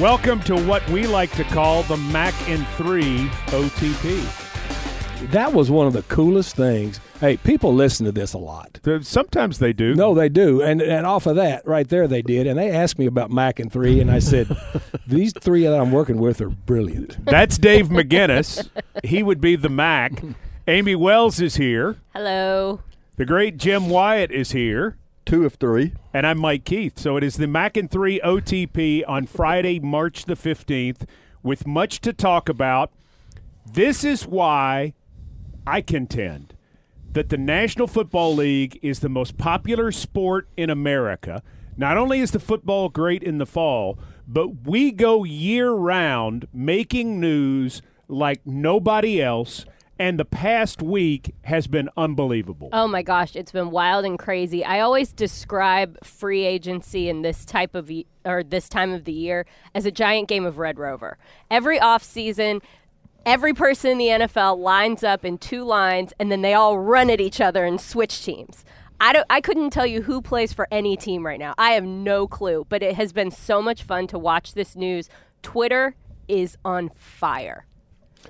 Welcome to what we like to call the Mac and 3 OTP. That was one of the coolest things. Hey, people listen to this a lot. Sometimes they do. No, they do. And off of that, right there they did. And they asked me about Mac and 3, and I said, these three that I'm working with are brilliant. That's Dave McGinnis. He would be the Mac. Amie Wells is here. Hello. The great Jim Wyatt is here. Two of three. And I'm Mike Keith. So it is the Mac and 3 OTP on Friday, March the 15th, with much to talk about. This is why I contend that the National Football League is the most popular sport in America. Not only is the football great in the fall, but we go year-round making news like nobody else. And the past week has been unbelievable. Oh, my gosh. It's been wild and crazy. I always describe free agency in this time of the year as a giant game of Red Rover. Every offseason, every person in the NFL lines up in two lines, and then they all run at each other and switch teams. I couldn't tell you who plays for any team right now. I have no clue. But it has been so much fun to watch this news. Twitter is on fire.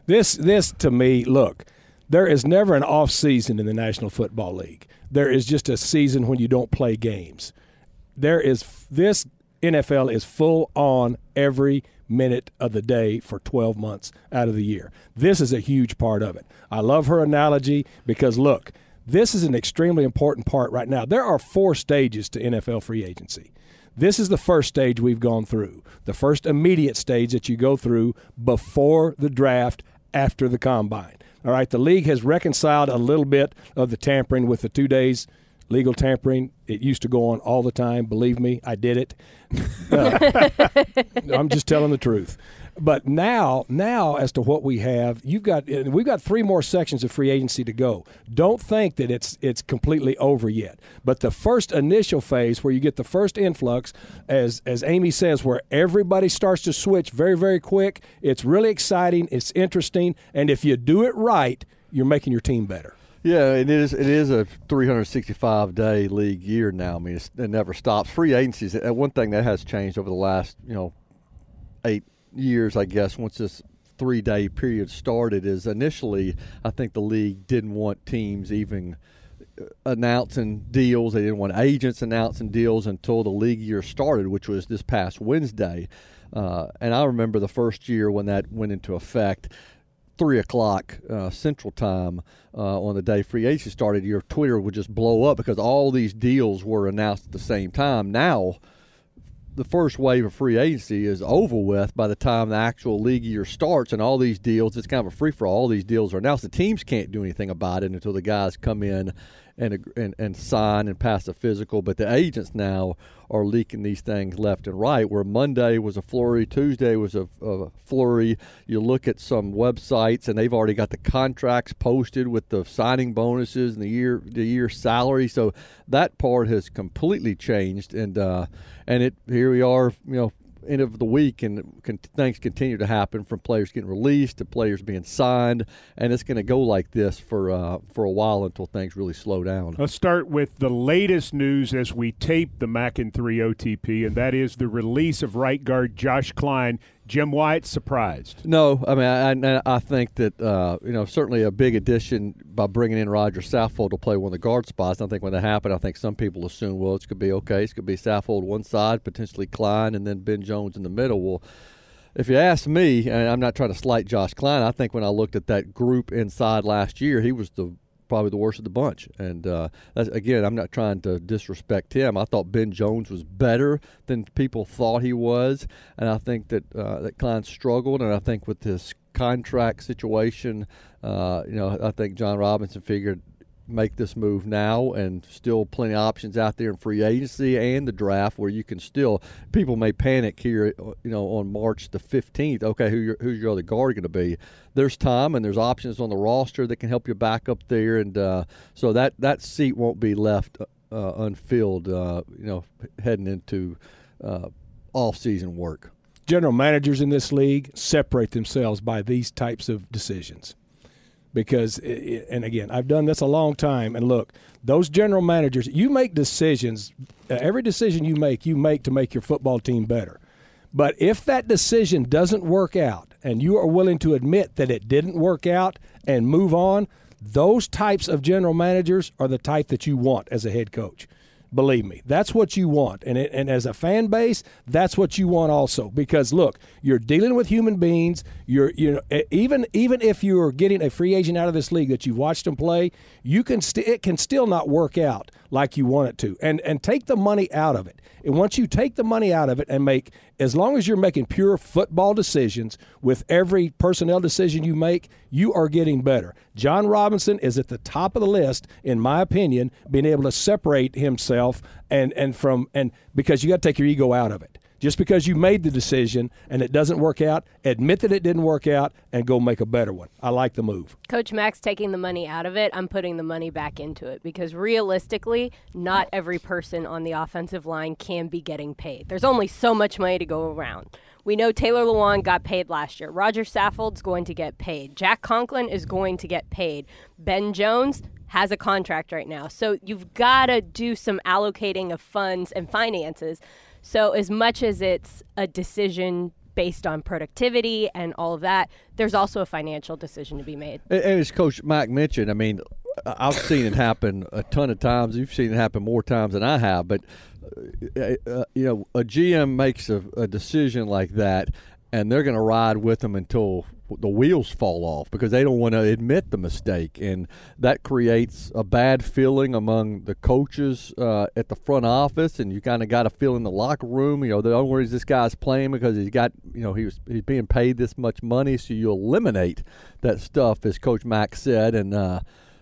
This to me, look, there is never an off season in the National Football League. There is just a season when you don't play games. This NFL is full on every minute of the day for 12 months out of the year. This is a huge part of it. I love her analogy because, look, this is an extremely important part right now. There are four stages to NFL free agency. This is the first stage we've gone through, the first immediate stage that you go through before the draft, after the combine. All right, the league has reconciled a little bit of the tampering with the 2 days legal tampering. It used to go on all the time. Believe me, I did it. I'm just telling the truth. But now as to what we have, we've got three more sections of free agency to go. Don't think that it's completely over yet. But the first initial phase where you get the first influx, as Amie says, where everybody starts to switch very, very quick, it's really exciting, it's interesting, and if you do it right, you're making your team better. Yeah, it is a 365-day league year now. I mean, it never stops. Free agency is one thing that has changed over the last, 8 years, I guess, once this 3-day period started, is initially I think the league didn't want teams even announcing deals. They didn't want agents announcing deals until the league year started, which was this past Wednesday. And I remember the first year when that went into effect, 3 o'clock Central Time on the day free agency started, your Twitter would just blow up because all these deals were announced at the same time. Now, the first wave of free agency is over with by the time the actual league year starts, and all these deals, it's kind of a free-for-all. All these deals are announced. The teams can't do anything about it until the guys come in and sign and pass a physical, but the agents now are leaking these things left and right, where Monday was a flurry, Tuesday was a flurry. You look at some websites, and they've already got the contracts posted with the signing bonuses and the year salary, so that part has completely changed, and here we are, end of the week, and things continue to happen, from players getting released to players being signed, and it's going to go like this for a while until things really slow down. Let's start with the latest news as we tape the Mac and 3 OTP, and that is the release of right guard Josh Kline. Jim Wyatt, surprised? No, I mean, I think that, certainly a big addition by bringing in Roger Saffold to play one of the guard spots. I think when that happened, I think some people assumed, well, it's going to be Saffold one side, potentially Kline, and then Ben Jones in the middle. Well, if you ask me, and I'm not trying to slight Josh Kline, I think when I looked at that group inside last year, he was probably the worst of the bunch. And, again, I'm not trying to disrespect him. I thought Ben Jones was better than people thought he was, and I think that Kline struggled, and I think with his contract situation, I think John Robinson figured make this move now, and still plenty of options out there in free agency and the draft where you can still – people may panic here, on March the 15th. Okay, who's your other guard going to be? There's time, and there's options on the roster that can help you back up there, and so that seat won't be left unfilled, heading into off-season work. General managers in this league separate themselves by these types of decisions. because, and again, I've done this a long time, and look, those general managers, you make decisions, every decision you make to make your football team better. But if that decision doesn't work out and you are willing to admit that it didn't work out and move on, those types of general managers are the type that you want as a head coach. Believe me, that's what you want. And as a fan base, that's what you want also. Because, look, you're dealing with human beings. Even if you're getting a free agent out of this league that you've watched them play, it can still not work out like you want it to. And take the money out of it. And once you take the money out of it and make – as long as you're making pure football decisions with every personnel decision you make, you are getting better. John Robinson is at the top of the list, in my opinion, being able to separate himself and because you got to take your ego out of it. Just because you made the decision and it doesn't work out, admit that it didn't work out and go make a better one. I like the move. Coach Max taking the money out of it, I'm putting the money back into it because realistically, not every person on the offensive line can be getting paid. There's only so much money to go around. We know Taylor Lewan got paid last year. Roger Saffold's going to get paid. Jack Conklin is going to get paid. Ben Jones has a contract right now. So you've got to do some allocating of funds and finances. So as much as it's a decision based on productivity and all of that, there's also a financial decision to be made. And as Coach Mike mentioned, I mean, I've seen it happen a ton of times. You've seen it happen more times than I have. But, you know, a GM makes a decision like that, and they're going to ride with them until the wheels fall off because they don't want to admit the mistake. And that creates a bad feeling among the coaches at the front office, and you kind of got a feel in the locker room. You know, the only reason this guy's playing because he's got, you know, he's being paid this much money, so you eliminate that stuff, as Coach Max said. And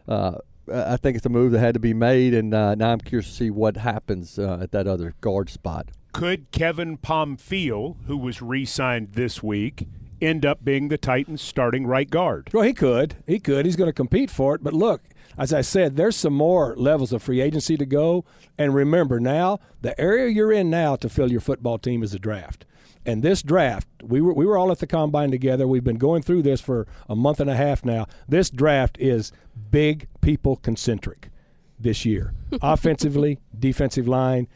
I think it's a move that had to be made, and now I'm curious to see what happens at that other guard spot. Could Kevin Palmfield, who was re-signed this week, end up being the Titans' starting right guard? Well, he could. He could. He's going to compete for it. But look, as I said, there's some more levels of free agency to go. And remember now, the area you're in now to fill your football team is the draft. And this draft, we were all at the Combine together. We've been going through this for a month and a half now. This draft is big people concentric this year. Offensively, defensive line,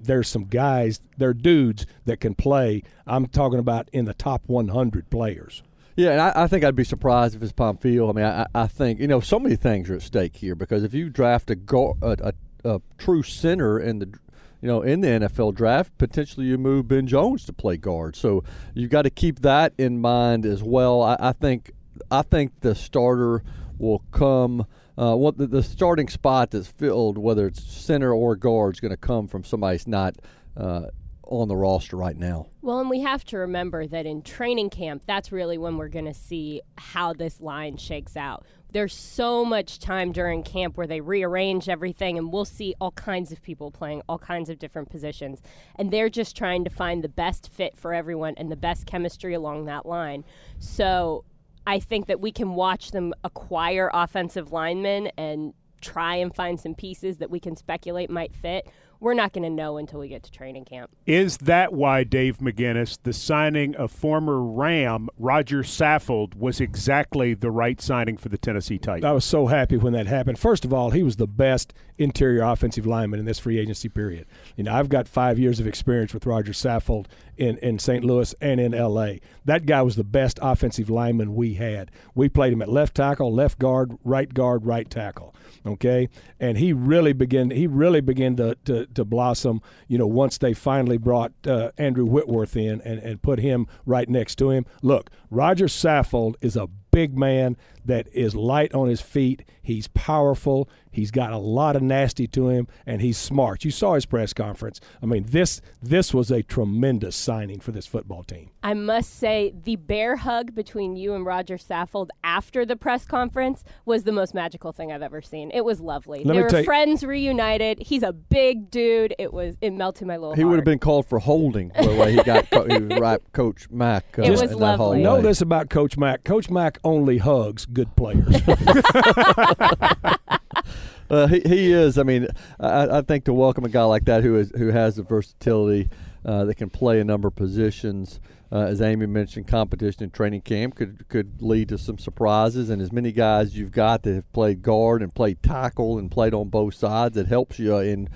there's some guys, they're dudes that can play. I'm talking about in the top 100 players. Yeah, and I think I'd be surprised if it's Palmfield. I mean, I think, you know, so many things are at stake here because if you draft a true center in the, you know, in the NFL draft, potentially you move Ben Jones to play guard. So you've got to keep that in mind as well. I think the starter will come. The starting spot that's filled, whether it's center or guard, is going to come from somebody that's not on the roster right now. Well, and we have to remember that in training camp, that's really when we're going to see how this line shakes out. There's so much time during camp where they rearrange everything, and we'll see all kinds of people playing all kinds of different positions. And they're just trying to find the best fit for everyone and the best chemistry along that line. So I think that we can watch them acquire offensive linemen and try and find some pieces that we can speculate might fit. We're not going to know until we get to training camp. Is that why, Dave McGinnis, the signing of former Ram Roger Saffold was exactly the right signing for the Tennessee Titans? I was so happy when that happened. First of all, he was the best interior offensive lineman in this free agency period. You know, I've got 5 years of experience with Roger Saffold in St. Louis and in L.A. That guy was the best offensive lineman we had. We played him at left tackle, left guard, right tackle. Okay, and he really began to blossom, you know, once they finally brought Andrew Whitworth in and put him right next to him. Look, Roger Saffold is a big man that is light on his feet. He's powerful. He's got a lot of nasty to him, and he's smart. You saw his press conference. I mean, this was a tremendous signing for this football team. I must say the bear hug between you and Roger Saffold after the press conference was the most magical thing I've ever seen. It was lovely. They were friends reunited. He's a big dude. It melted my little heart. He would have been called for holding the way he got Coach Mack. It was lovely. Know this about Coach Mack. Coach Mack only hugs good players. He is. I mean, I think to welcome a guy like that who has the versatility that can play a number of positions. As Amie mentioned, competition in training camp could lead to some surprises. And as many guys you've got that have played guard and played tackle and played on both sides, it helps you in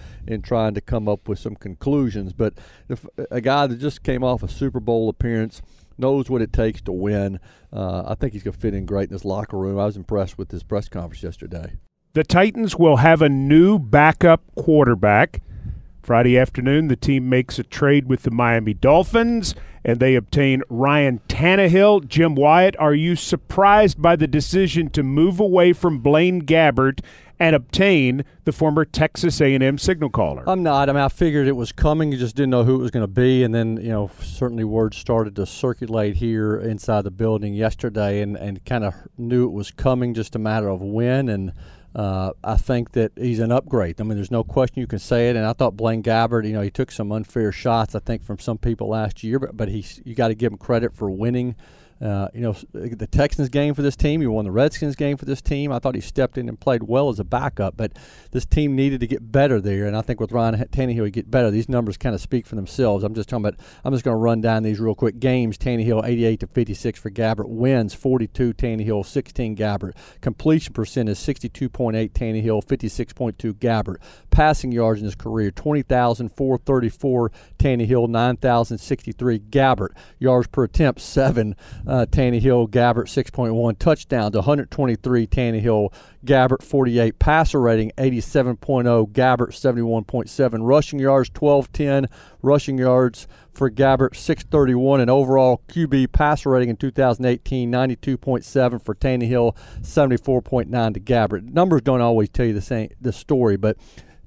trying to come up with some conclusions. But if a guy that just came off a Super Bowl appearance knows what it takes to win, I think he's going to fit in great in this locker room. I was impressed with his press conference yesterday. The Titans will have a new backup quarterback. Friday afternoon, the team makes a trade with the Miami Dolphins, and they obtain Ryan Tannehill. Jim Wyatt, are you surprised by the decision to move away from Blaine Gabbert and obtain the former Texas A&M signal caller? I'm not. I mean, I figured it was coming. You just didn't know who it was going to be. And then, you know, certainly word started to circulate here inside the building yesterday, and kind of knew it was coming, just a matter of when. And I think that he's an upgrade. I mean, there's no question you can say it. And I thought Blaine Gabbert, you know, he took some unfair shots, I think, from some people last year. But you got to give him credit for winning. You know, the Texans game for this team. He won the Redskins game for this team. I thought he stepped in and played well as a backup. But this team needed to get better there. And I think with Ryan Tannehill, he get better. These numbers kind of speak for themselves. I'm just going to run down these real quick. Games, Tannehill 88-56 for Gabbert. Wins 42, Tannehill 16, Gabbert. Completion percent is 62.8, Tannehill 56.2, Gabbert. Passing yards in his career 20,434, Tannehill 9,063, Gabbert. Yards per attempt 7. Tannehill, Gabbert 6.1, touchdowns 123, Tannehill, Gabbert 48, passer rating 87.0, Gabbert 71.7, rushing yards 1210, rushing yards for Gabbert 631, and overall QB passer rating in 2018 92.7 for Tannehill, 74.9 to Gabbert. Numbers don't always tell you the story, but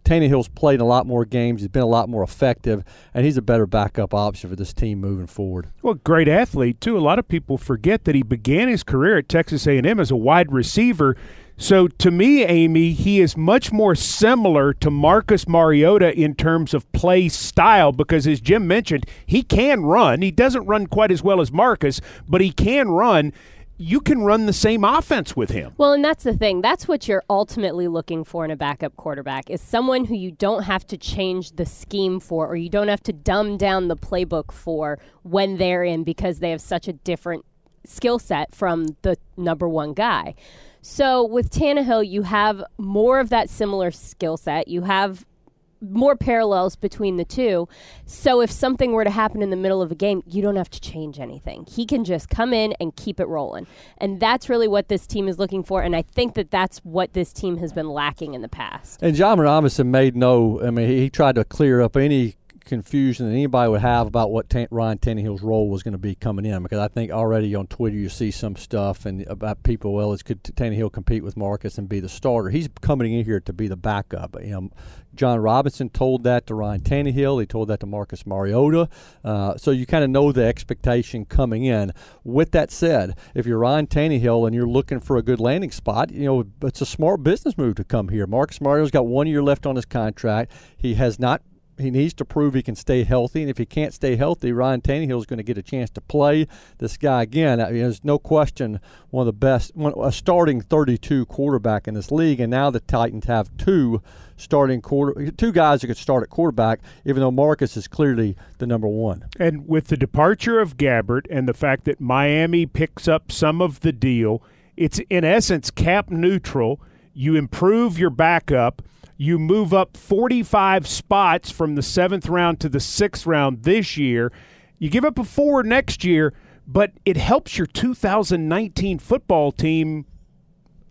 Tannehill's played in a lot more games. He's been a lot more effective, and he's a better backup option for this team moving forward. Well, great athlete, too. A lot of people forget that he began his career at Texas A&M as a wide receiver. So, to me, Amie, he is much more similar to Marcus Mariota in terms of play style because, as Jim mentioned, he can run. He doesn't run quite as well as Marcus, but he can run. You can run the same offense with him. Well, and that's the thing. That's what you're ultimately looking for in a backup quarterback is someone who you don't have to change the scheme for, or you don't have to dumb down the playbook for when they're in, because they have such a different skill set from the number one guy. So with Tannehill, you have more of that similar skill set. You have more parallels between the two. So if something were to happen in the middle of a game, you don't have to change anything. He can just come in and keep it rolling. And that's really what this team is looking for, and I think that that's what this team has been lacking in the past. And John Robinson he tried to clear up any confusion that anybody would have about what Ryan Tannehill's role was going to be coming in, because I think already on Twitter you see some stuff and about people, could Tannehill compete with Marcus and be the starter? He's coming in here to be the backup. John Robinson told that to Ryan Tannehill. He told that to Marcus Mariota. So you kind of know the expectation coming in. With that said, if you're Ryan Tannehill and you're looking for a good landing spot, it's a smart business move to come here. Marcus Mariota's got 1 year left on his contract. He needs to prove he can stay healthy, and if he can't stay healthy, Ryan Tannehill is going to get a chance to play. This guy, again, there's no question, one of the best, a starting 32 quarterback in this league, and now the Titans have two guys that could start at quarterback, even though Marcus is clearly the number one. And with the departure of Gabbert and the fact that Miami picks up some of the deal, it's in essence cap neutral. You improve your backup. You move up 45 spots from the 7th round to the 6th round this year. You give up a 4 next year, but it helps your 2019 football team,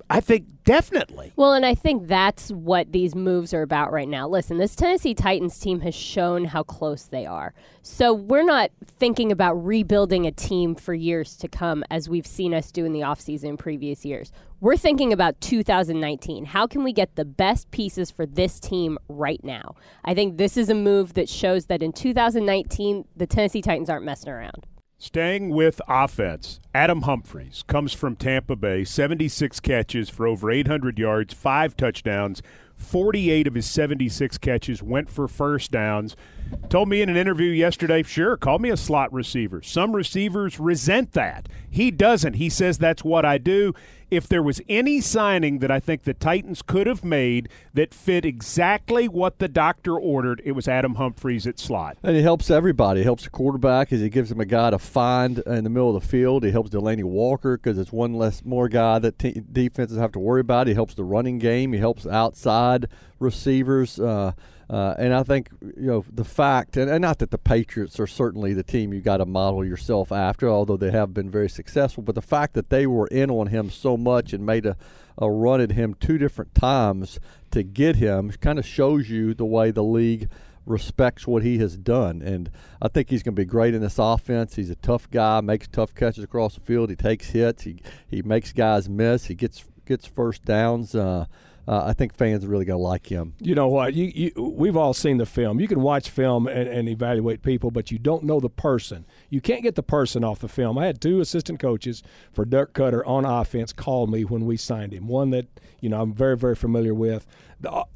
I think, definitely. Well, and I think that's what these moves are about right now. Listen, this Tennessee Titans team has shown how close they are. So we're not thinking about rebuilding a team for years to come, as we've seen us do in the offseason in previous years. We're thinking about 2019. How can we get the best pieces for this team right now? I think this is a move that shows that in 2019, the Tennessee Titans aren't messing around. Staying with offense, Adam Humphries comes from Tampa Bay, 76 catches for over 800 yards, 5 touchdowns. 48 of his 76 catches went for first downs. Told me in an interview yesterday, sure, call me a slot receiver. Some receivers resent that. He doesn't. He says that's what I do. if there was any signing that I think the Titans could have made that fit exactly what the doctor ordered, it was Adam Humphries at slot. And it helps everybody. It helps the quarterback as it gives him a guy to find in the middle of the field. It helps Delaney Walker because it's one less more guy that defenses have to worry about. It helps the running game. He helps outside receivers. And I think, you know, the fact, and not that the Patriots are certainly the team you got to model yourself after, although they have been very successful, but the fact that they were in on him so much and made a run at him two different times to get him kind of shows you the way the league respects what he has done. And I think he's going to be great in this offense. He's a tough guy, makes tough catches across the field. He takes hits. He makes guys miss. He gets first downs. I think fans are really going to like him. You know what? We've all seen the film. You can watch film and evaluate people, but you don't know the person. You can't get the person off the film. I had two assistant coaches for Dirk Cutter on offense call me when we signed him, one that you know I'm very, very familiar with.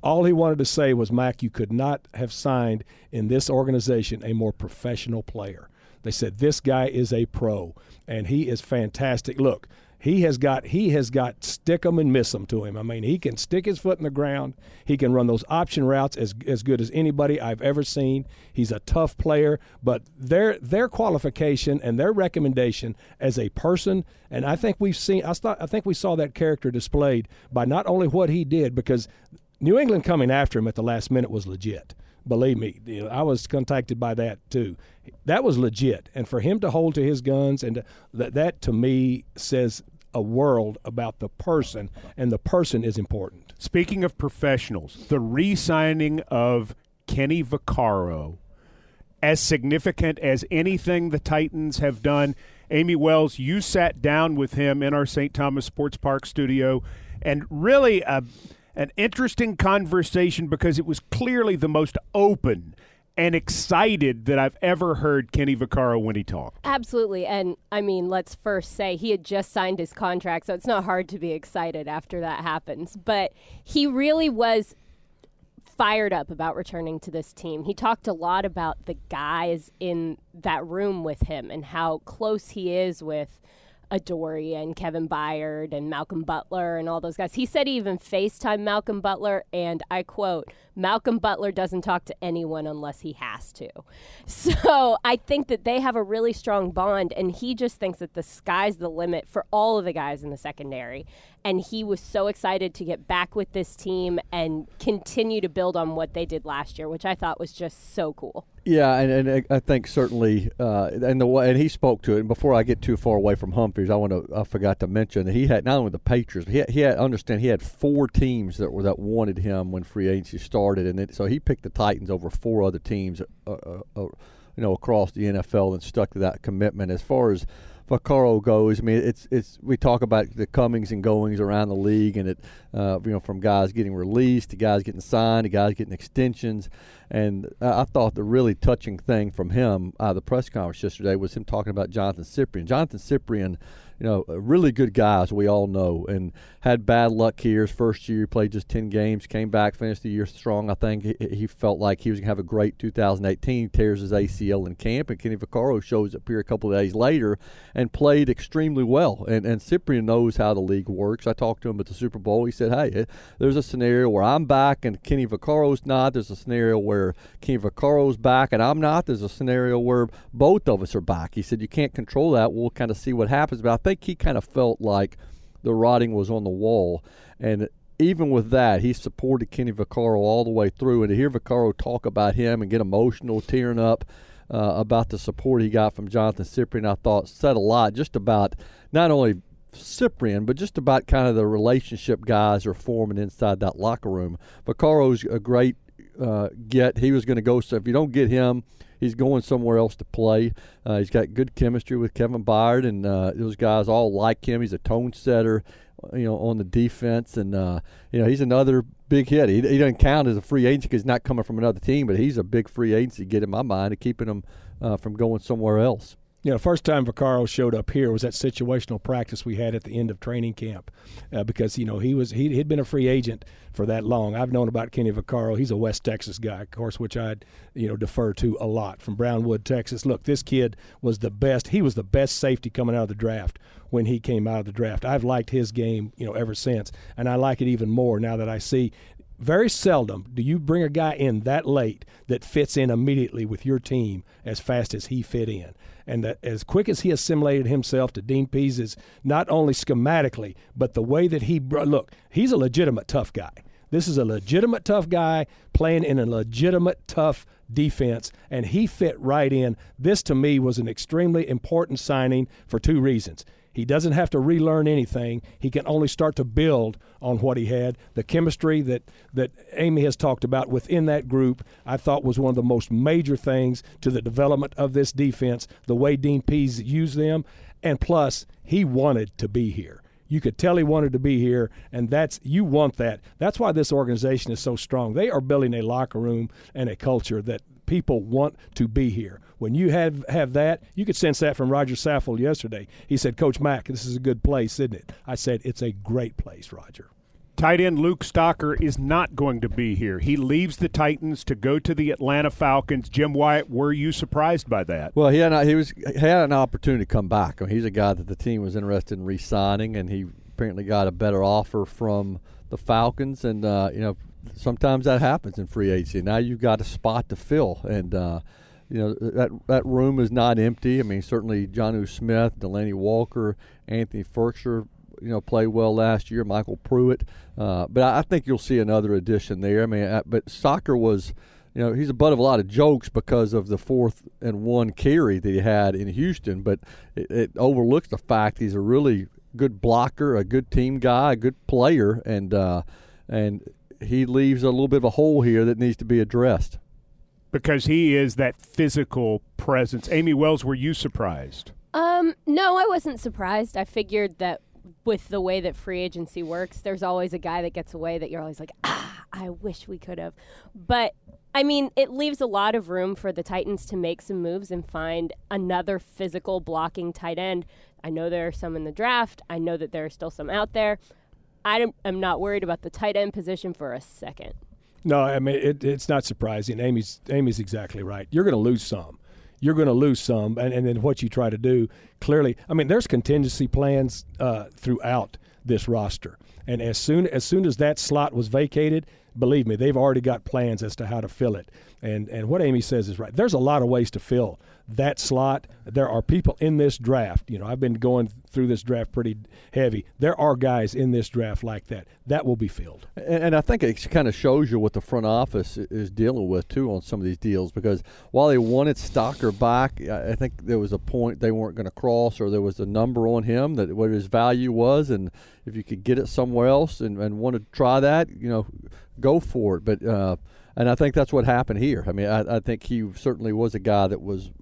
All he wanted to say was, Mac, you could not have signed in this organization a more professional player. They said, this guy is a pro, and he is fantastic. Look. He has got stick 'em and miss 'em to him. I mean, he can stick his foot in the ground. He can run those option routes as good as anybody I've ever seen. He's a tough player, but their qualification and their recommendation as a person, and I think we've seen. I think we saw that character displayed by not only what he did, because New England coming after him at the last minute was legit. Believe me, I was contacted by that too. That was legit. And for him to hold to his guns, and that to me says a world about the person, and the person is important. Speaking of professionals, the re-signing of Kenny Vaccaro, as significant as anything the Titans have done. Amie Wells, you sat down with him in our St. Thomas Sports Park studio, and really an interesting conversation because it was clearly the most open and excited that I've ever heard Kenny Vaccaro when he talked. Absolutely. And, I mean, let's first say he had just signed his contract, so it's not hard to be excited after that happens. But he really was fired up about returning to this team. He talked a lot about the guys in that room with him and how close he is with Adoree' and Kevin Byard and Malcolm Butler and all those guys. He said he even FaceTimed Malcolm Butler, and I quote, Malcolm Butler doesn't talk to anyone unless he has to. So I think that they have a really strong bond, and he just thinks that the sky's the limit for all of the guys in the secondary. And he was so excited to get back with this team and continue to build on what they did last year, which I thought was just so cool. Yeah, and I think certainly, and the way, and he spoke to it. And before I get too far away from Humphries, I forgot to mention that he had not only the Patriots, but he had 4 teams that wanted him when free agency started, and so he picked the Titans over 4 other teams, across the NFL, and stuck to that commitment. As far as Vaccaro goes, I mean, it's we talk about the comings and goings around the league, and it from guys getting released to guys getting signed to guys getting extensions, and I thought the really touching thing from him out of the press conference yesterday was him talking about Johnathan Cyprien. Johnathan Cyprien, you know, a really good guy, as we all know, and had bad luck here. His first year, he played just 10 games, came back, finished the year strong. I think he felt like he was going to have a great 2018. He tears his ACL in camp, and Kenny Vaccaro shows up here a couple of days later and played extremely well. And Cyprien knows how the league works. I talked to him at the Super Bowl. He said, hey, there's a scenario where I'm back and Kenny Vaccaro's not. There's a scenario where Kenny Vaccaro's back and I'm not. There's a scenario where both of us are back. He said, you can't control that. We'll kind of see what happens. But I think he kind of felt like the writing was on the wall, and even with that, he supported Kenny Vaccaro all the way through. And to hear Vaccaro talk about him and get emotional, tearing up about the support he got from Johnathan Cyprien, I thought said a lot just about not only Cyprien, but just about kind of the relationship guys are forming inside that locker room. Vaccaro's a great get. He was going to go, so if you don't get him, he's going somewhere else to play. He's got good chemistry with Kevin Byard, and those guys all like him. He's a tone setter, on the defense, and he's another big hit. He doesn't count as a free agent because he's not coming from another team, but he's a big free agency get in my mind of keeping him from going somewhere else. You know, first time Vaccaro showed up here was that situational practice we had at the end of training camp, because you know he'd been a free agent for that long. I've known about Kenny Vaccaro. He's a West Texas guy, of course, which I defer to a lot, from Brownwood, Texas. Look, this kid was the best. He was the best safety coming out of the draft when he came out of the draft. I've liked his game, ever since, and I like it even more now that I see. Very seldom do you bring a guy in that late that fits in immediately with your team as fast as he fit in. And that as quick as he assimilated himself to Dean Pees, not only schematically, but the way that he – look, he's a legitimate tough guy. This is a legitimate tough guy playing in a legitimate tough defense, and he fit right in. This, to me, was an extremely important signing for two reasons. He doesn't have to relearn anything. He can only start to build on what he had. The chemistry that Amie has talked about within that group, I thought was one of the most major things to the development of this defense, the way Dean Pees used them. And plus, he wanted to be here. You could tell he wanted to be here, and you want that. That's why this organization is so strong. They are building a locker room and a culture that people want to be here. When you have that, you could sense that from Roger Saffold yesterday. He said, Coach Mack, this is a good place, isn't it? I said, it's a great place, Roger. Tight end Luke Stocker is not going to be here. He leaves the Titans to go to the Atlanta Falcons. Jim Wyatt, were you surprised by that? Well, he had an opportunity to come back. I mean, he's a guy that the team was interested in re-signing, and he apparently got a better offer from the Falcons. And, sometimes that happens in free agency. Now you've got a spot to fill. And, that room is not empty. I mean, certainly Jonnu Smith, Delanie Walker, Anthony Ferkser, play well last year, Michael Pruitt. But I think you'll see another addition there. I mean, but Stocker was, he's a butt of a lot of jokes because of the 4th-and-1 carry that he had in Houston. But it overlooks the fact he's a really good blocker, a good team guy, a good player. And he leaves a little bit of a hole here that needs to be addressed. Because he is that physical presence. Amie Wells, were you surprised? No, I wasn't surprised. I figured that with the way that free agency works, there's always a guy that gets away that you're always like, I wish we could have. But, I mean, it leaves a lot of room for the Titans to make some moves and find another physical blocking tight end. I know there are some in the draft. I know that there are still some out there. I am not worried about the tight end position for a second. No, I mean, it's not surprising. Amie's exactly right. You're going to lose some. And then what you try to do, clearly, I mean, there's contingency plans throughout this roster. And as soon as that slot was vacated, believe me, they've already got plans as to how to fill it. And what Amie says is right. There's a lot of ways to fill that slot. There are people in this draft. I've been going through this draft pretty heavy. There are guys in this draft like that. That will be filled. And I think it kind of shows you what the front office is dealing with, too, on some of these deals. Because while they wanted Stocker back, I think there was a point they weren't going to cross, or there was a number on him that what his value was. And if you could get it somewhere else and want to try that, go for it. But and I think that's what happened here. I mean, I think he certainly was a guy that was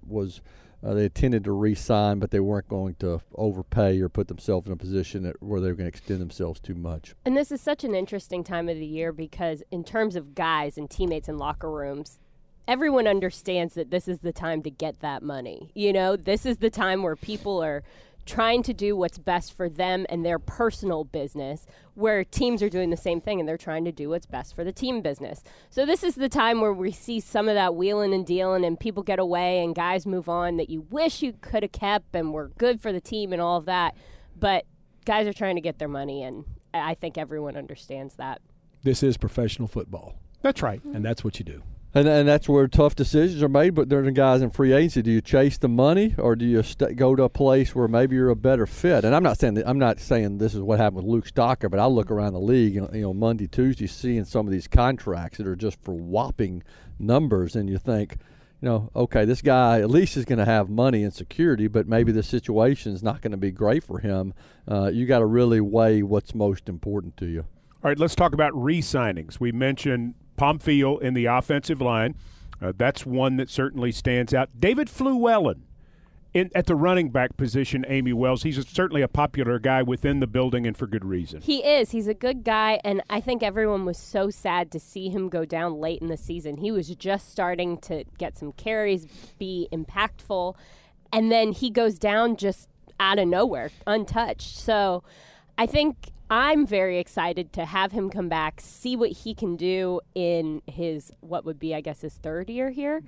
they intended to re-sign, but they weren't going to overpay or put themselves in a position where they were going to extend themselves too much. And this is such an interesting time of the year because in terms of guys and teammates and locker rooms, everyone understands that this is the time to get that money. This is the time where people are trying to do what's best for them and their personal business, where teams are doing the same thing and they're trying to do what's best for the team business. So this is the time where we see some of that wheeling and dealing and people get away and guys move on that you wish you could have kept and were good for the team and all of that. But guys are trying to get their money, and I think everyone understands that. This is professional football. That's right. And that's what you do. And that's where tough decisions are made, but they're the guys in free agency. Do you chase the money, or do you go to a place where maybe you're a better fit? And I'm not saying this is what happened with Luke Stocker, but I look around the league, and, Monday, Tuesday, seeing some of these contracts that are just for whopping numbers, and you think, okay, this guy at least is going to have money and security, but maybe the situation is not going to be great for him. You got to really weigh what's most important to you. All right, let's talk about re-signings. We mentioned Palmfield in the offensive line. That's one that certainly stands out. David Fluellen at the running back position, Amie Wells. He's certainly a popular guy within the building, and for good reason. He is. He's a good guy, and I think everyone was so sad to see him go down late in the season. He was just starting to get some carries, be impactful, and then he goes down just out of nowhere, untouched. So I think I'm very excited to have him come back, see what he can do in his, what would be, I guess, his third year here,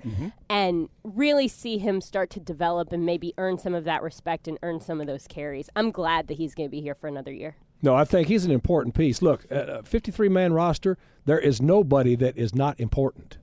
and really see him start to develop and maybe earn some of that respect and earn some of those carries. I'm glad that he's going to be here for another year. No, I think he's an important piece. Look, at a 53-man roster, there is nobody that is not important.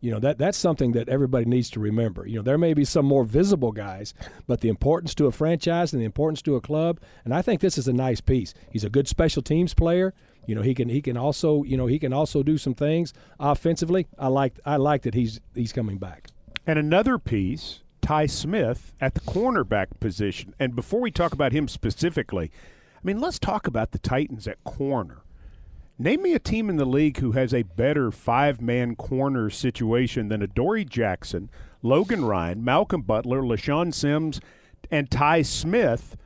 You know, that's something that everybody needs to remember. You know, there may be some more visible guys, but the importance to a franchise and the importance to a club, and I think this is a nice piece. He's a good special teams player. You know, he can also do some things offensively. I like that he's coming back. And another piece, Ty Smith at the cornerback position. And before we talk about him specifically, I mean, let's talk about the Titans at corner. Name me a team in the league who has a better five-man corner situation than Adoree' Jackson, Logan Ryan, Malcolm Butler, LaShawn Sims, and Ty Smith.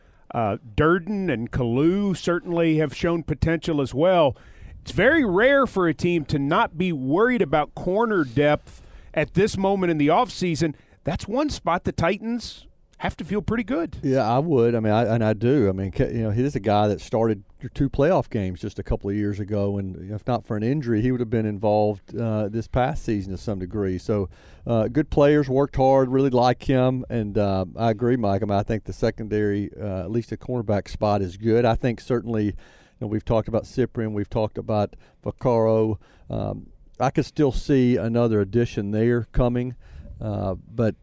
Durden and Kalu certainly have shown potential as well. It's very rare for a team to not be worried about corner depth at this moment in the offseason. That's one spot the Titans have to feel pretty good. Yeah, I would. I mean, I do. I mean, you know, he's a guy that started two playoff games just a couple of years ago, and if not for an injury, he would have been involved this past season to some degree. So, good players, worked hard, really like him, and I agree, Mike. I mean, I think the secondary, at least the cornerback spot, is good. I think certainly, you know, we've talked about Cyprien, we've talked about Vaccaro. I could still see another addition there coming, but.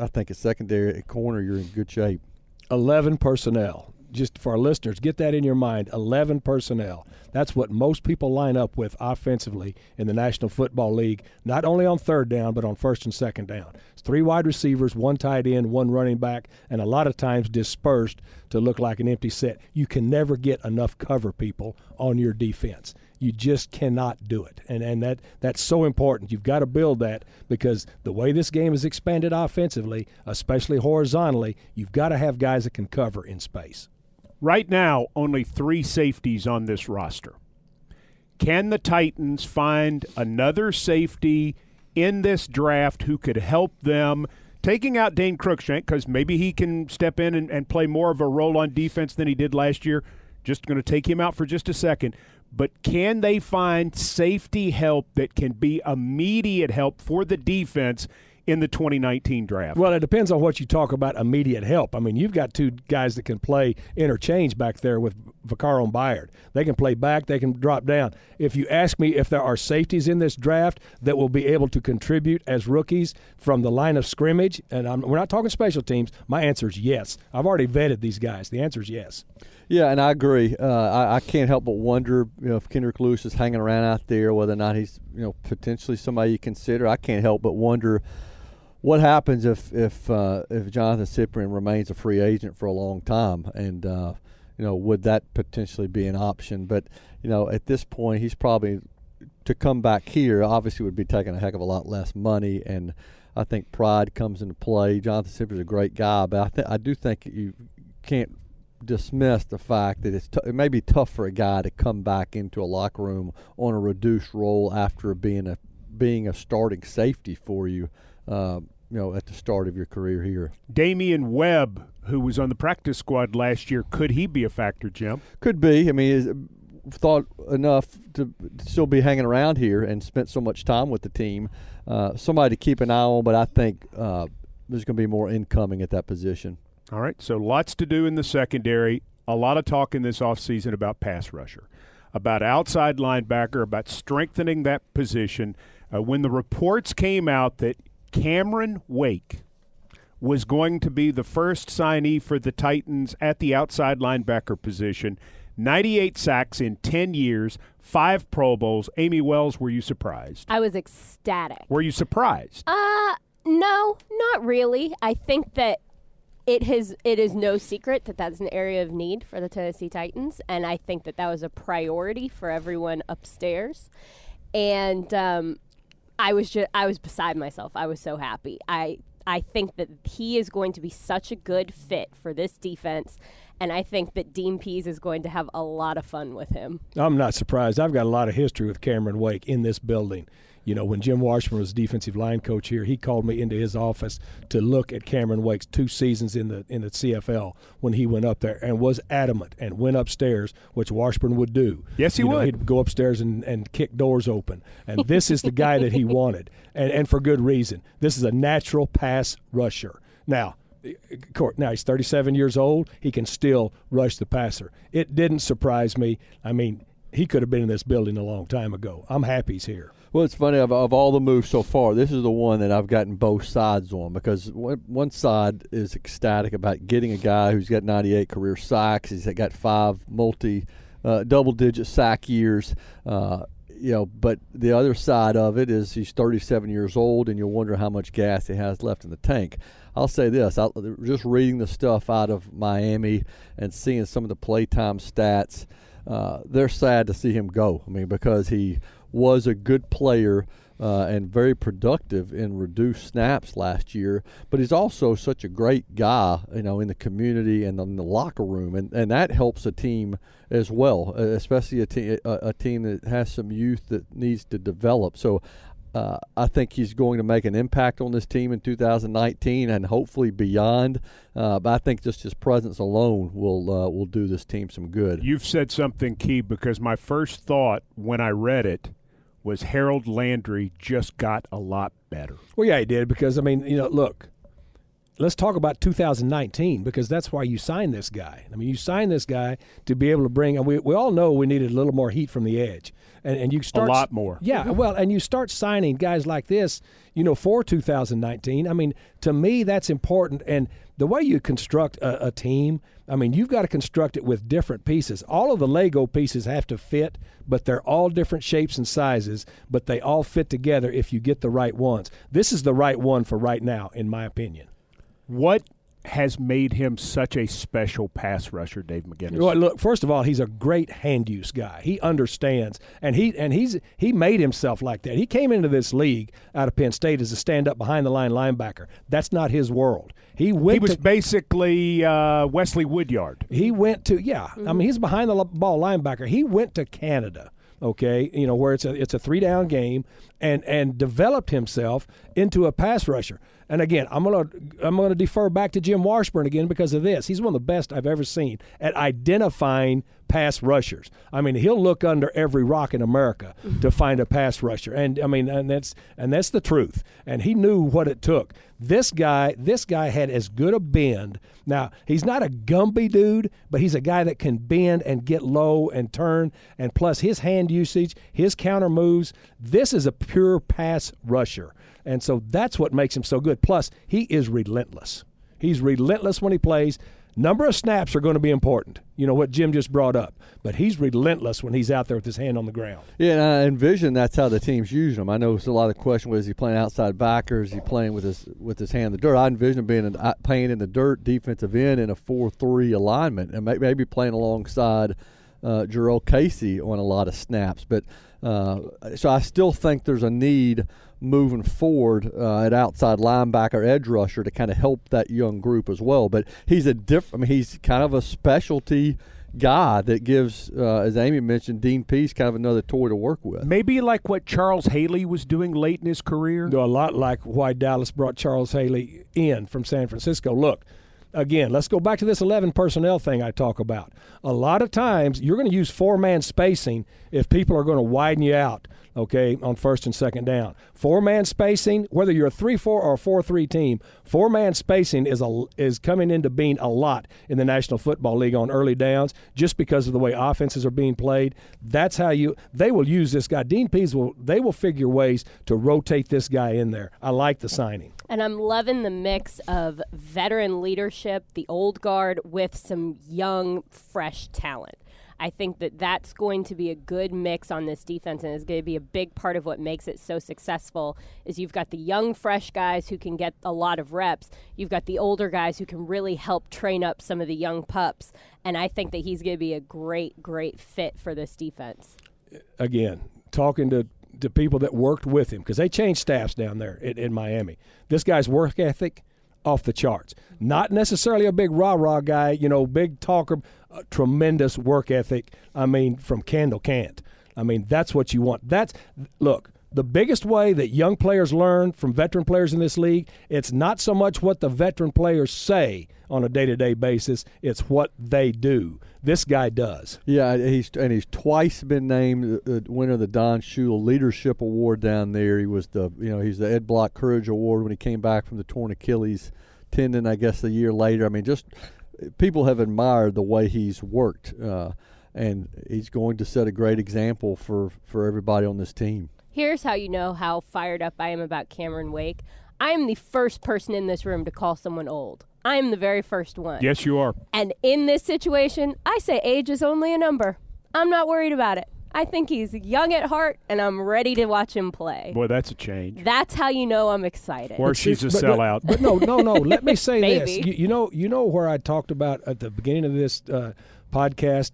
I think at secondary, at corner, you're in good shape. 11 personnel. Just for our listeners, get that in your mind, 11 personnel. That's what most people line up with offensively in the National Football League, not only on third down but on first and second down. It's 3 wide receivers, 1 tight end, 1 running back, and a lot of times dispersed to look like an empty set. You can never get enough cover people on your defense. You just cannot do it, and that's so important. You've got to build that because the way this game is expanded offensively, especially horizontally, you've got to have guys that can cover in space. Right now, only 3 safeties on this roster. Can the Titans find another safety in this draft who could help them, taking out Dane Cruikshank because maybe he can step in and play more of a role on defense than he did last year? Just going to take him out for just a second. But can they find safety help that can be immediate help for the defense in the 2019 draft? Well, it depends on what you talk about immediate help. I mean, you've got 2 guys that can play interchange back there with Vaccaro and Byard. They can play back. They can drop down. If you ask me if there are safeties in this draft that will be able to contribute as rookies from the line of scrimmage, and we're not talking special teams, my answer is yes. I've already vetted these guys. The answer is yes. Yeah, and I agree. I can't help but wonder, you know, if Kendrick Lewis is hanging around out there, whether or not he's, you know, potentially somebody you consider. I can't help but wonder what happens if Johnathan Cyprien remains a free agent for a long time, and you know, would that potentially be an option? But you know, at this point, he's probably to come back here. Obviously, would be taking a heck of a lot less money, and I think pride comes into play. Johnathan Cyprien's a great guy, but I do think you can't dismiss the fact that it may be tough for a guy to come back into a locker room on a reduced role after being a starting safety for you. You know, at the start of your career here. Damian Webb, who was on the practice squad last year, could he be a factor, Jim? Could be. I mean, he's thought enough to still be hanging around here and spent so much time with the team. Somebody to keep an eye on, but I think there's going to be more incoming at that position. All right, so lots to do in the secondary. A lot of talk in this offseason about pass rusher, about outside linebacker, about strengthening that position. When the reports came out that Cameron Wake was going to be the first signee for the Titans at the outside linebacker position, 98 sacks in 10 years, 5 Pro Bowls. Amie Wells, were you surprised? I was ecstatic. Were you surprised? No, not really. I think that it is no secret that that's an area of need for the Tennessee Titans, and I think that that was a priority for everyone upstairs. And I was beside myself. I was so happy. I think that he is going to be such a good fit for this defense, And I think that Dean Pees is going to have a lot of fun with him. I'm not surprised. I've got a lot of history with Cameron Wake in this building. You know, when Jim Washburn was defensive line coach here, he called me into his office to look at Cameron Wake's 2 seasons in the CFL when he went up there, and was adamant and went upstairs, which Washburn would do. Yes, he would. He'd go upstairs and kick doors open. And this is the guy that he wanted, and for good reason. This is a natural pass rusher. Now, he's 37 years old. He can still rush the passer. It didn't surprise me. I mean, he could have been in this building a long time ago. I'm happy he's here. Well, it's funny, of all the moves so far, this is the one that I've gotten both sides on, because one side is ecstatic about getting a guy who's got 98 career sacks. He's got 5 double-digit sack years. But the other side of it is he's 37 years old, and you'll wonder how much gas he has left in the tank. I'll say this. Just reading the stuff out of Miami and seeing some of the playtime stats, they're sad to see him go. I mean, because he was a good player and very productive in reduced snaps last year, but he's also such a great guy, you know, in the community and in the locker room, and that helps a team as well, especially a team that has some youth that needs to develop. So I think he's going to make an impact on this team in 2019 and hopefully beyond. But I think just his presence alone will do this team some good. You've said something key, because my first thought when I read it was Harold Landry just got a lot better. Well, yeah, he did, because, I mean, you know, look, let's talk about 2019, because that's why you signed this guy. I mean, you signed this guy to be able to bring, and we all know we needed a little more heat from the edge. And you start a lot more. Yeah, well, and you start signing guys like this, you know, for 2019. I mean, to me, that's important. And the way you construct a team, I mean, you've got to construct it with different pieces. All of the Lego pieces have to fit, but they're all different shapes and sizes, but they all fit together if you get the right ones. This is the right one for right now, in my opinion. What has made him such a special pass rusher, Dave McGinnis? Well, look, first of all, he's a great hand use guy. He understands, and he made himself like that. He came into this league out of Penn State as a stand-up behind-the-line linebacker. That's not his world. He was basically Wesley Woodyard. He went to, I mean, he's behind-the-ball linebacker. He went to Canada. Okay, you know, where it's a 3-down game, and developed himself into a pass rusher. And again, I'm gonna defer back to Jim Washburn again because of this. He's one of the best I've ever seen at identifying pass rushers. I mean, he'll look under every rock in America to find a pass rusher, and I mean, and that's the truth. And he knew what it took. This guy had as good a bend. Now, he's not a Gumby dude, but he's a guy that can bend and get low and turn, and plus his hand usage, his counter moves. This is a pure pass rusher, and so that's what makes him so good. Plus, he is relentless. He's relentless when he plays. Number of snaps are going to be important, you know, what Jim just brought up. But he's relentless when he's out there with his hand on the ground. Yeah, and I envision that's how the teams use him. I know there's a lot of question, was he playing outside backer? Is he playing with his hand in the dirt? I envision him playing in the dirt, defensive end, in a 4-3 alignment, and maybe playing alongside Jarrell Casey on a lot of snaps. But so I still think there's a need moving forward at outside linebacker, edge rusher, to kind of help that young group as well. But he's he's kind of a specialty guy that gives, as Amie mentioned, Dean Pees kind of another toy to work with. Maybe like what Charles Haley was doing late in his career. A lot like why Dallas brought Charles Haley in from San Francisco. Look. Again, let's go back to this 11 personnel thing I talk about. A lot of times you're going to use 4-man spacing if people are going to widen you out, okay, on first and second down. 4-man spacing, whether you're a 3-4 or a 4-3 team, 4-man spacing is coming into being a lot in the National Football League on early downs just because of the way offenses are being played. That's how they will use this guy. Dean Pees will figure ways to rotate this guy in there. I like the signing. And I'm loving the mix of veteran leadership, the old guard, with some young, fresh talent. I think that that's going to be a good mix on this defense, and it's going to be a big part of what makes it so successful is you've got the young, fresh guys who can get a lot of reps. You've got the older guys who can really help train up some of the young pups, and I think that he's going to be a great, great fit for this defense. Again, talking to people that worked with him, because they changed staffs down there in Miami. This guy's work ethic, off the charts. Not necessarily a big rah-rah guy, you know, big talker, tremendous work ethic. I mean, from can to can't. I mean, that's what you want. That's look, the biggest way that young players learn from veteran players in this league, it's not so much what the veteran players say on a day-to-day basis, it's what they do. This guy does. Yeah, he's twice been named the winner of the Don Shula Leadership Award down there. He was the, you know, he's the Ed Block Courage Award when he came back from the torn Achilles tendon, I guess, a year later. I mean, just people have admired the way he's worked, and he's going to set a great example for everybody on this team. Here's how you know how fired up I am about Cameron Wake. I am the first person in this room to call someone old. I am the very first one. Yes, you are. And in this situation, I say age is only a number. I'm not worried about it. I think he's young at heart, and I'm ready to watch him play. Boy, that's a change. That's how you know I'm excited. Or she's a sellout. But no. Let me say this. You know where I talked about at the beginning of this podcast,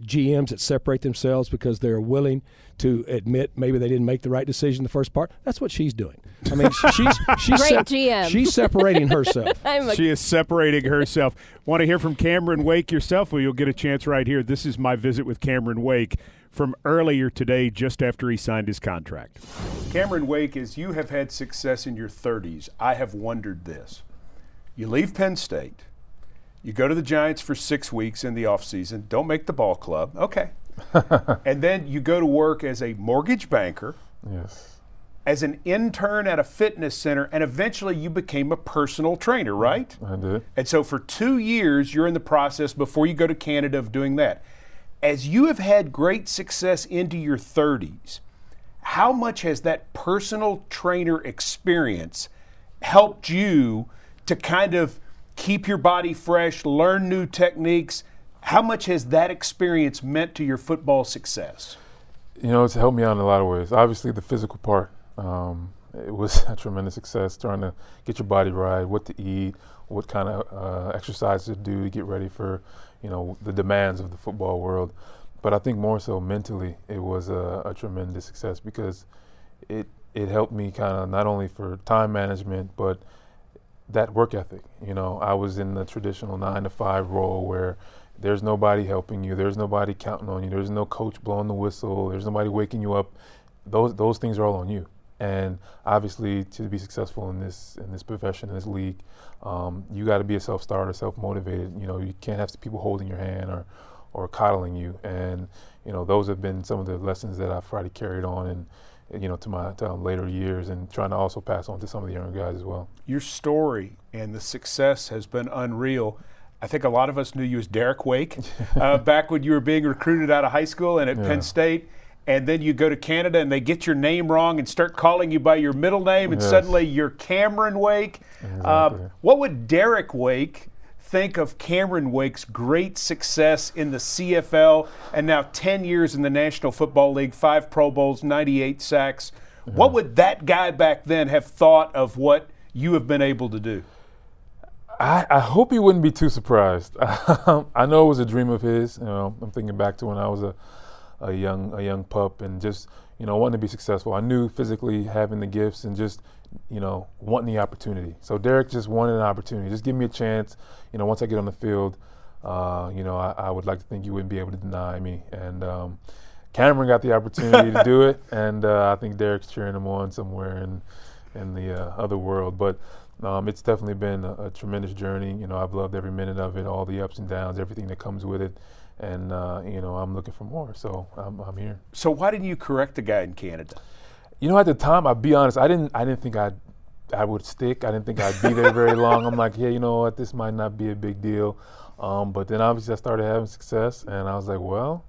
GMs that separate themselves because they're willing to admit maybe they didn't make the right decision in the first part. That's what she's doing. I mean, she's great GM. She's separating herself. She is separating herself. Want to hear from Cameron Wake yourself? Well, you'll get a chance right here. This is my visit with Cameron Wake from earlier today, just after he signed his contract. Cameron Wake, as you have had success in your 30s, I have wondered this. You leave Penn State. You go to the Giants for 6 weeks in the offseason. Don't make the ball club. Okay. And then you go to work as a mortgage banker, yes, as an intern at a fitness center, and eventually you became a personal trainer, right? I did. And so for 2 years, you're in the process before you go to Canada of doing that. As you have had great success into your 30s, how much has that personal trainer experience helped you to kind of keep your body fresh, learn new techniques? How much has that experience meant to your football success? You know, it's helped me out in a lot of ways. Obviously, the physical part, it was a tremendous success, trying to get your body right, what to eat, what kind of exercise to do to get ready for, you know, the demands of the football world. But I think more so mentally, it was a tremendous success because it helped me kind of not only for time management, but that work ethic. You know, I was in the traditional 9-to-5 role where there's nobody helping you, there's nobody counting on you, there's no coach blowing the whistle, there's nobody waking you up. Those things are all on you. And obviously, to be successful in this profession, in this league, you got to be a self-starter, self-motivated. You know, you can't have people holding your hand or coddling you. And you know, those have been some of the lessons that I've probably carried on and, you know, to my later years, and trying to also pass on to some of the younger guys as well. Your story and the success has been unreal. I think a lot of us knew you as Derek Wake back when you were being recruited out of high school and at Penn State, and then you go to Canada and they get your name wrong and start calling you by your middle name, and suddenly you're Cameron Wake. Exactly. What would Derek Wake think of Cameron Wake's great success in the CFL and now 10 years in the National Football League, 5 Pro Bowls, 98 sacks? Yeah. What would that guy back then have thought of what you have been able to do? I hope he wouldn't be too surprised. I know it was a dream of his. You know, I'm thinking back to when I was a young pup and just, you know, wanting to be successful. I knew physically having the gifts and just, you know, wanting the opportunity. So Derek just wanted an opportunity. Just give me a chance. You know, once I get on the field, you know, I would like to think you wouldn't be able to deny me. And Cameron got the opportunity to do it, and I think Derek's cheering him on somewhere in the other world. But it's definitely been a tremendous journey. You know, I've loved every minute of it, all the ups and downs, everything that comes with it. And, you know, I'm looking for more, so I'm here. So why didn't you correct the guy in Canada? You know, at the time, I'll be honest, I didn't think I would stick. I didn't think I'd be there very long. I'm like, yeah, you know what, this might not be a big deal. But then obviously I started having success, and I was like, well,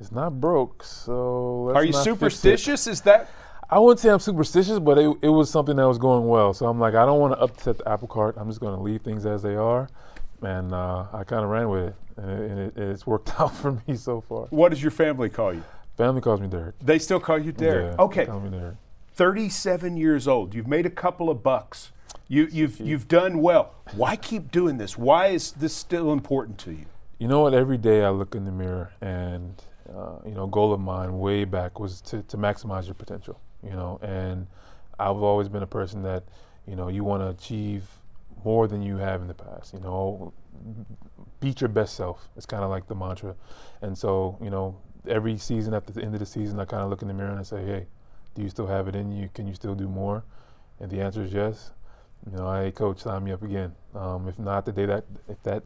it's not broke, so let's not fix it. Are you superstitious? Is that? I wouldn't say I'm superstitious, but it was something that was going well. So I'm like, I don't want to upset the apple cart. I'm just going to leave things as they are. And I kind of ran with it, and it's worked out for me so far. What does your family call you? Family calls me Derek. They still call you Derek? Yeah, okay. They call me Derek. 37 years old. You've made a couple of bucks. You've done well. Why keep doing this? Why is this still important to you? You know what? Every day I look in the mirror, and you know, goal of mine way back was to maximize your potential. You know, and I've always been a person that, you know, you want to achieve more than you have in the past. You know, beat your best self. It's kind of like the mantra. And so, you know, every season, at the end of the season, I kind of look in the mirror and I say, hey, do you still have it in you? Can you still do more? And the answer is yes. You know, hey, coach, sign me up again. If not, the day that, if that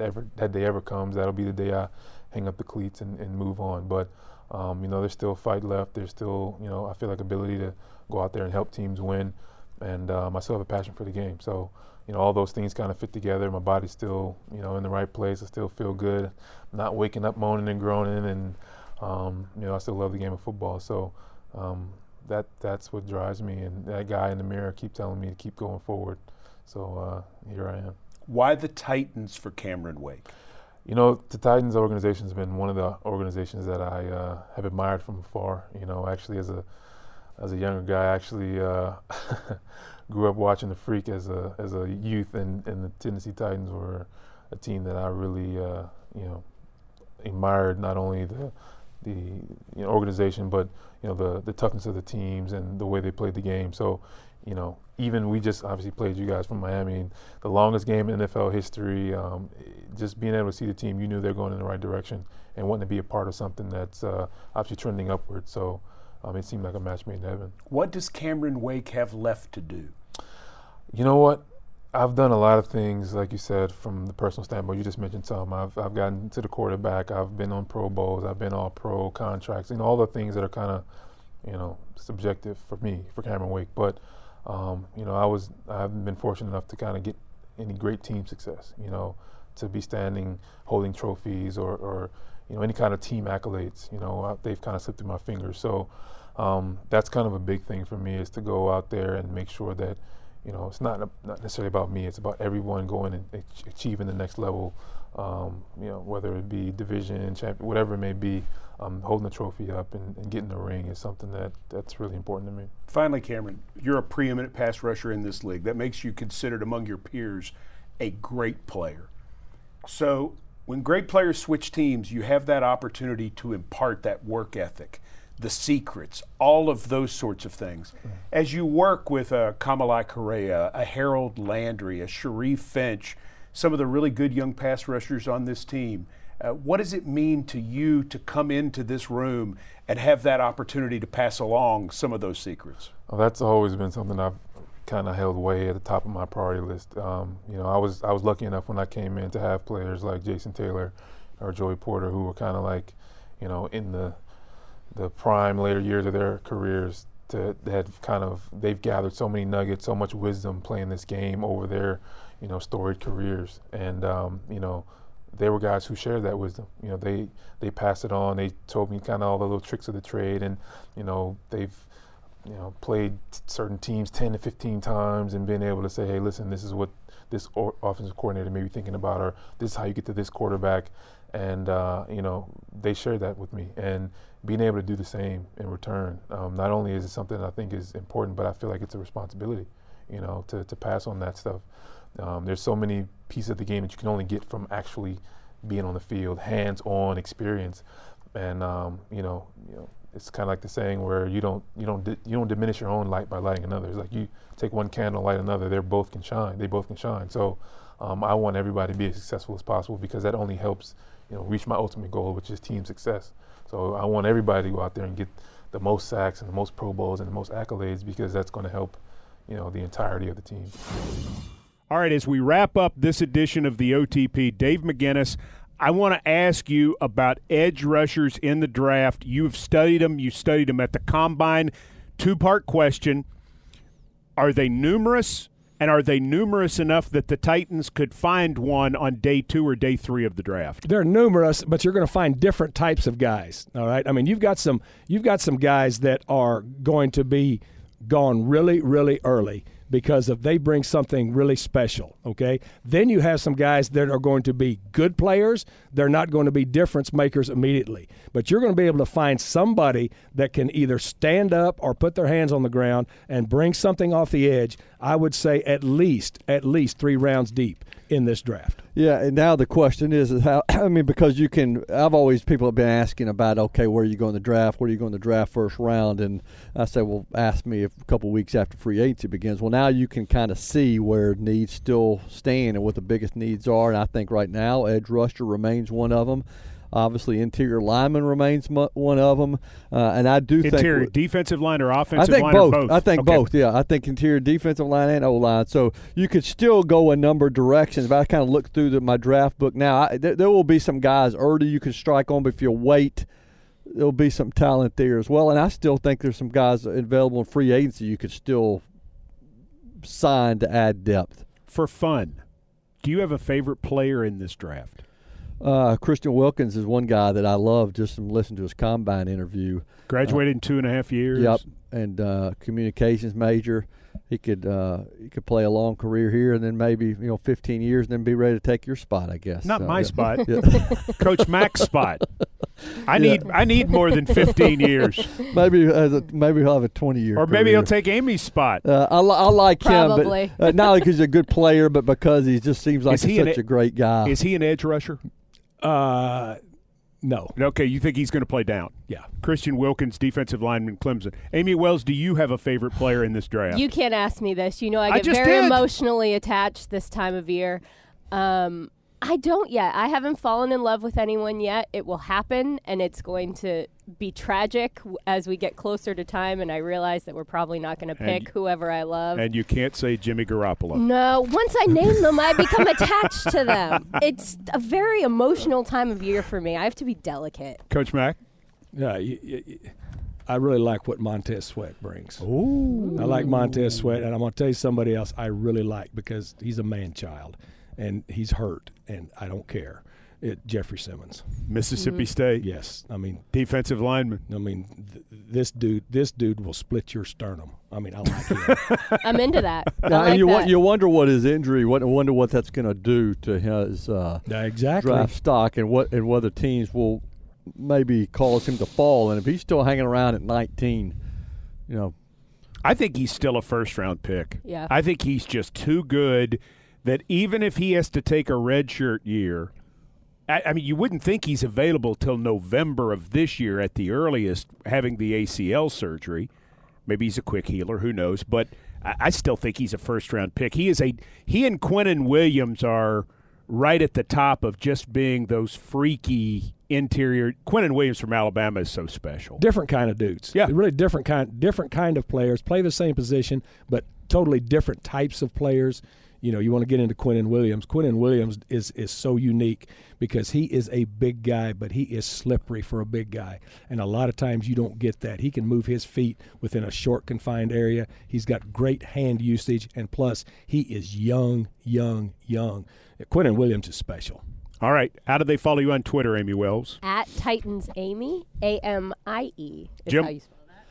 day ever comes, that'll be the day I hang up the cleats and move on. But, you know, there's still fight left. There's still, you know, I feel like ability to go out there and help teams win. And I still have a passion for the game. So, you know, all those things kind of fit together. My body's still, you know, in the right place. I still feel good. I'm not waking up moaning and groaning. And, you know, I still love the game of football. So that's what drives me. And that guy in the mirror keeps telling me to keep going forward. So here I am. Why the Titans for Cameron Wake? You know, the Titans organization has been one of the organizations that I have admired from afar. You know, actually as a younger guy, I actually grew up watching The Freak as a youth, and the Tennessee Titans were a team that I really, you know, admired, not only the you know, organization, but, you know, the toughness of the teams and the way they played the game. So, you know, even we just obviously played you guys from Miami, and the longest game in NFL history, just being able to see the team, you knew they're going in the right direction and wanting to be a part of something that's obviously trending upward. So it seemed like a match made in heaven. What does Cameron Wake have left to do? You know what? I've done a lot of things, like you said, from the personal standpoint. You just mentioned some. I've gotten to the quarterback. I've been on Pro Bowls. I've been all pro contracts, and all the things that are kind of, you know, subjective for me, for Cameron Wake. But, you know, I haven't been fortunate enough to kind of get any great team success, you know, to be standing holding trophies or you know, any kind of team accolades. You know, they've kind of slipped through my fingers. So that's kind of a big thing for me, is to go out there and make sure that, you know, it's not necessarily about me. It's about everyone going and achieving the next level, you know, whether it be division, champion, whatever it may be. Holding the trophy up and getting the ring is something that's really important to me. Finally, Cameron, you're a preeminent pass rusher in this league. That makes you considered among your peers a great player. So when great players switch teams, you have that opportunity to impart that work ethic, the secrets, all of those sorts of things. As you work with a Kamalai Correa, a Harold Landry, a Sharif Finch, some of the really good young pass rushers on this team, what does it mean to you to come into this room and have that opportunity to pass along some of those secrets? Well, that's always been something I've kind of held way at the top of my priority list. You know, I was lucky enough when I came in to have players like Jason Taylor or Joey Porter, who were kind of like, you know, in the prime later years of their careers, they've gathered so many nuggets, so much wisdom playing this game over their, you know, storied careers. And, you know, they were guys who shared that wisdom. You know, they passed it on. They told me kind of all the little tricks of the trade, and, you know, they've, you know, played certain teams 10 to 15 times and been able to say, hey, listen, this is what this offensive coordinator may be thinking about, or this is how you get to this quarterback. And, you know, they shared that with me. And being able to do the same in return, not only is it something I think is important, but I feel like it's a responsibility, you know, to pass on that stuff. There's so many pieces of the game that you can only get from actually being on the field, hands-on experience. And, you know, it's kind of like the saying where you don't diminish your own light by lighting another. It's like you take one candle, light another. They both can shine. So I want everybody to be as successful as possible, because that only helps, you know, reach my ultimate goal, which is team success. So I want everybody to go out there and get the most sacks and the most Pro Bowls and the most accolades, because that's going to help, you know, the entirety of the team. All right, as we wrap up this edition of the OTP, Dave McGinnis, I want to ask you about edge rushers in the draft. You've studied them. You studied them at the Combine. Two-part question. Are they numerous? And are they numerous enough that the Titans could find one on day 2 or day 3 of the draft? They're numerous, but you're going to find different types of guys. All right. I mean, you've got some guys that are going to be gone really, really early because if they bring something really special. Okay. Then you have some guys that are going to be good players. They're not going to be difference makers immediately. But you're going to be able to find somebody that can either stand up or put their hands on the ground and bring something off the edge. I would say at least 3 rounds deep. in this draft. Yeah, and now the question is how, I mean, because you can, I've always, people have been asking about, okay, where are you going in the draft? Where are you going in the draft first round? And I say, well, ask me a couple weeks after free agency begins. Well, now you can kind of see where needs still stand and what the biggest needs are. And I think right now, edge rusher remains one of them. Obviously, interior lineman remains one of them, and I do interior, think interior defensive line or offensive line. Both. I think both. Yeah, I think interior defensive line and O line. So you could still go a number of directions. If I kind of look through my draft book now, there will be some guys early you can strike on, but if you wait, there'll be some talent there as well. And I still think there's some guys available in free agency you could still sign to add depth. For fun, do you have a favorite player in this draft? Christian Wilkins is one guy that I love just from listening to his combine interview. Graduated in 2.5 years. Yep, and communications major. He could play a long career here and then maybe 15 years and then be ready to take your spot, I guess. Not my spot. Yeah. Coach Mack's spot. I need more than 15 years. Maybe he'll have a 20-year. Or maybe career. He'll take Amy's spot. I like probably him, but not because he's a good player, but because he just seems like such a great guy. Is he an edge rusher? No. Okay, you think he's going to play down? Yeah. Christian Wilkins, defensive lineman, Clemson. Amie Wells, do you have a favorite player in this draft? You can't ask me this. I get very emotionally attached this time of year. I don't yet. I haven't fallen in love with anyone yet. It will happen, and it's going to be tragic as we get closer to time, and I realize that we're probably not going to pick whoever I love. And you can't say Jimmy Garoppolo. No. Once I name them, I become attached to them. It's a very emotional time of year for me. I have to be delicate. Coach Mack? Yeah, I really like what Montez Sweat brings. Ooh. I like Montez Sweat, and I'm going to tell you somebody else I really like because he's a man-child. And he's hurt, and I don't care. Jeffrey Simmons. Mississippi State. Yes. I mean – defensive lineman. I mean, this dude will split your sternum. I mean, I like him. I'm into that. You wonder what his injury – wonder what that's going to do to his draft stock and whether teams will maybe cause him to fall. And if he's still hanging around at 19, I think he's still a first-round pick. Yeah. I think he's just too good – that even if he has to take a redshirt year, I mean, you wouldn't think he's available till November of this year at the earliest, having the ACL surgery. Maybe he's a quick healer, who knows? But I still think he's a first-round pick. He and Quinnen Williams are right at the top of just being those freaky interior. Quinnen Williams from Alabama is so special. Different kind of dudes. Yeah, really different kind of players. Play the same position, but totally different types of players. You want to get into Quinnen Williams. Quinnen Williams is so unique because he is a big guy, but he is slippery for a big guy. And a lot of times you don't get that. He can move his feet within a short, confined area. He's got great hand usage, and plus he is young. Quinnen Williams is special. All right. How do they follow you on Twitter, Amie Wells? @TitansAmie, AMIE is how you spell that.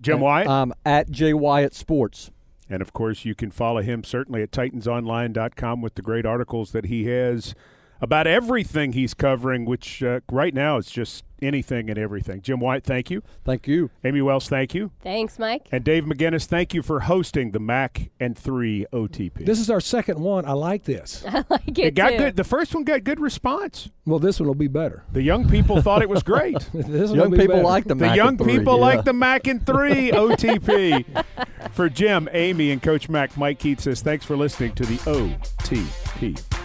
Jim Wyatt? @JWyattSports. And, of course, you can follow him certainly at titansonline.com with the great articles that he has about everything he's covering, which right now is just anything and everything. Jim White, thank you. Thank you. Amie Wells, thank you. Thanks, Mike. And Dave McGinnis, thank you for hosting the Mac and 3 OTP. This is our second one. I like this. I like it got too. Good. The first one got good response. Well, this one will be better. The young people thought it was great. This young people like the Mac and 3. The young people like the Mac and 3 OTP. For Jim, Amie, and Coach Mac, Mike Keith says, thanks for listening to the OTP.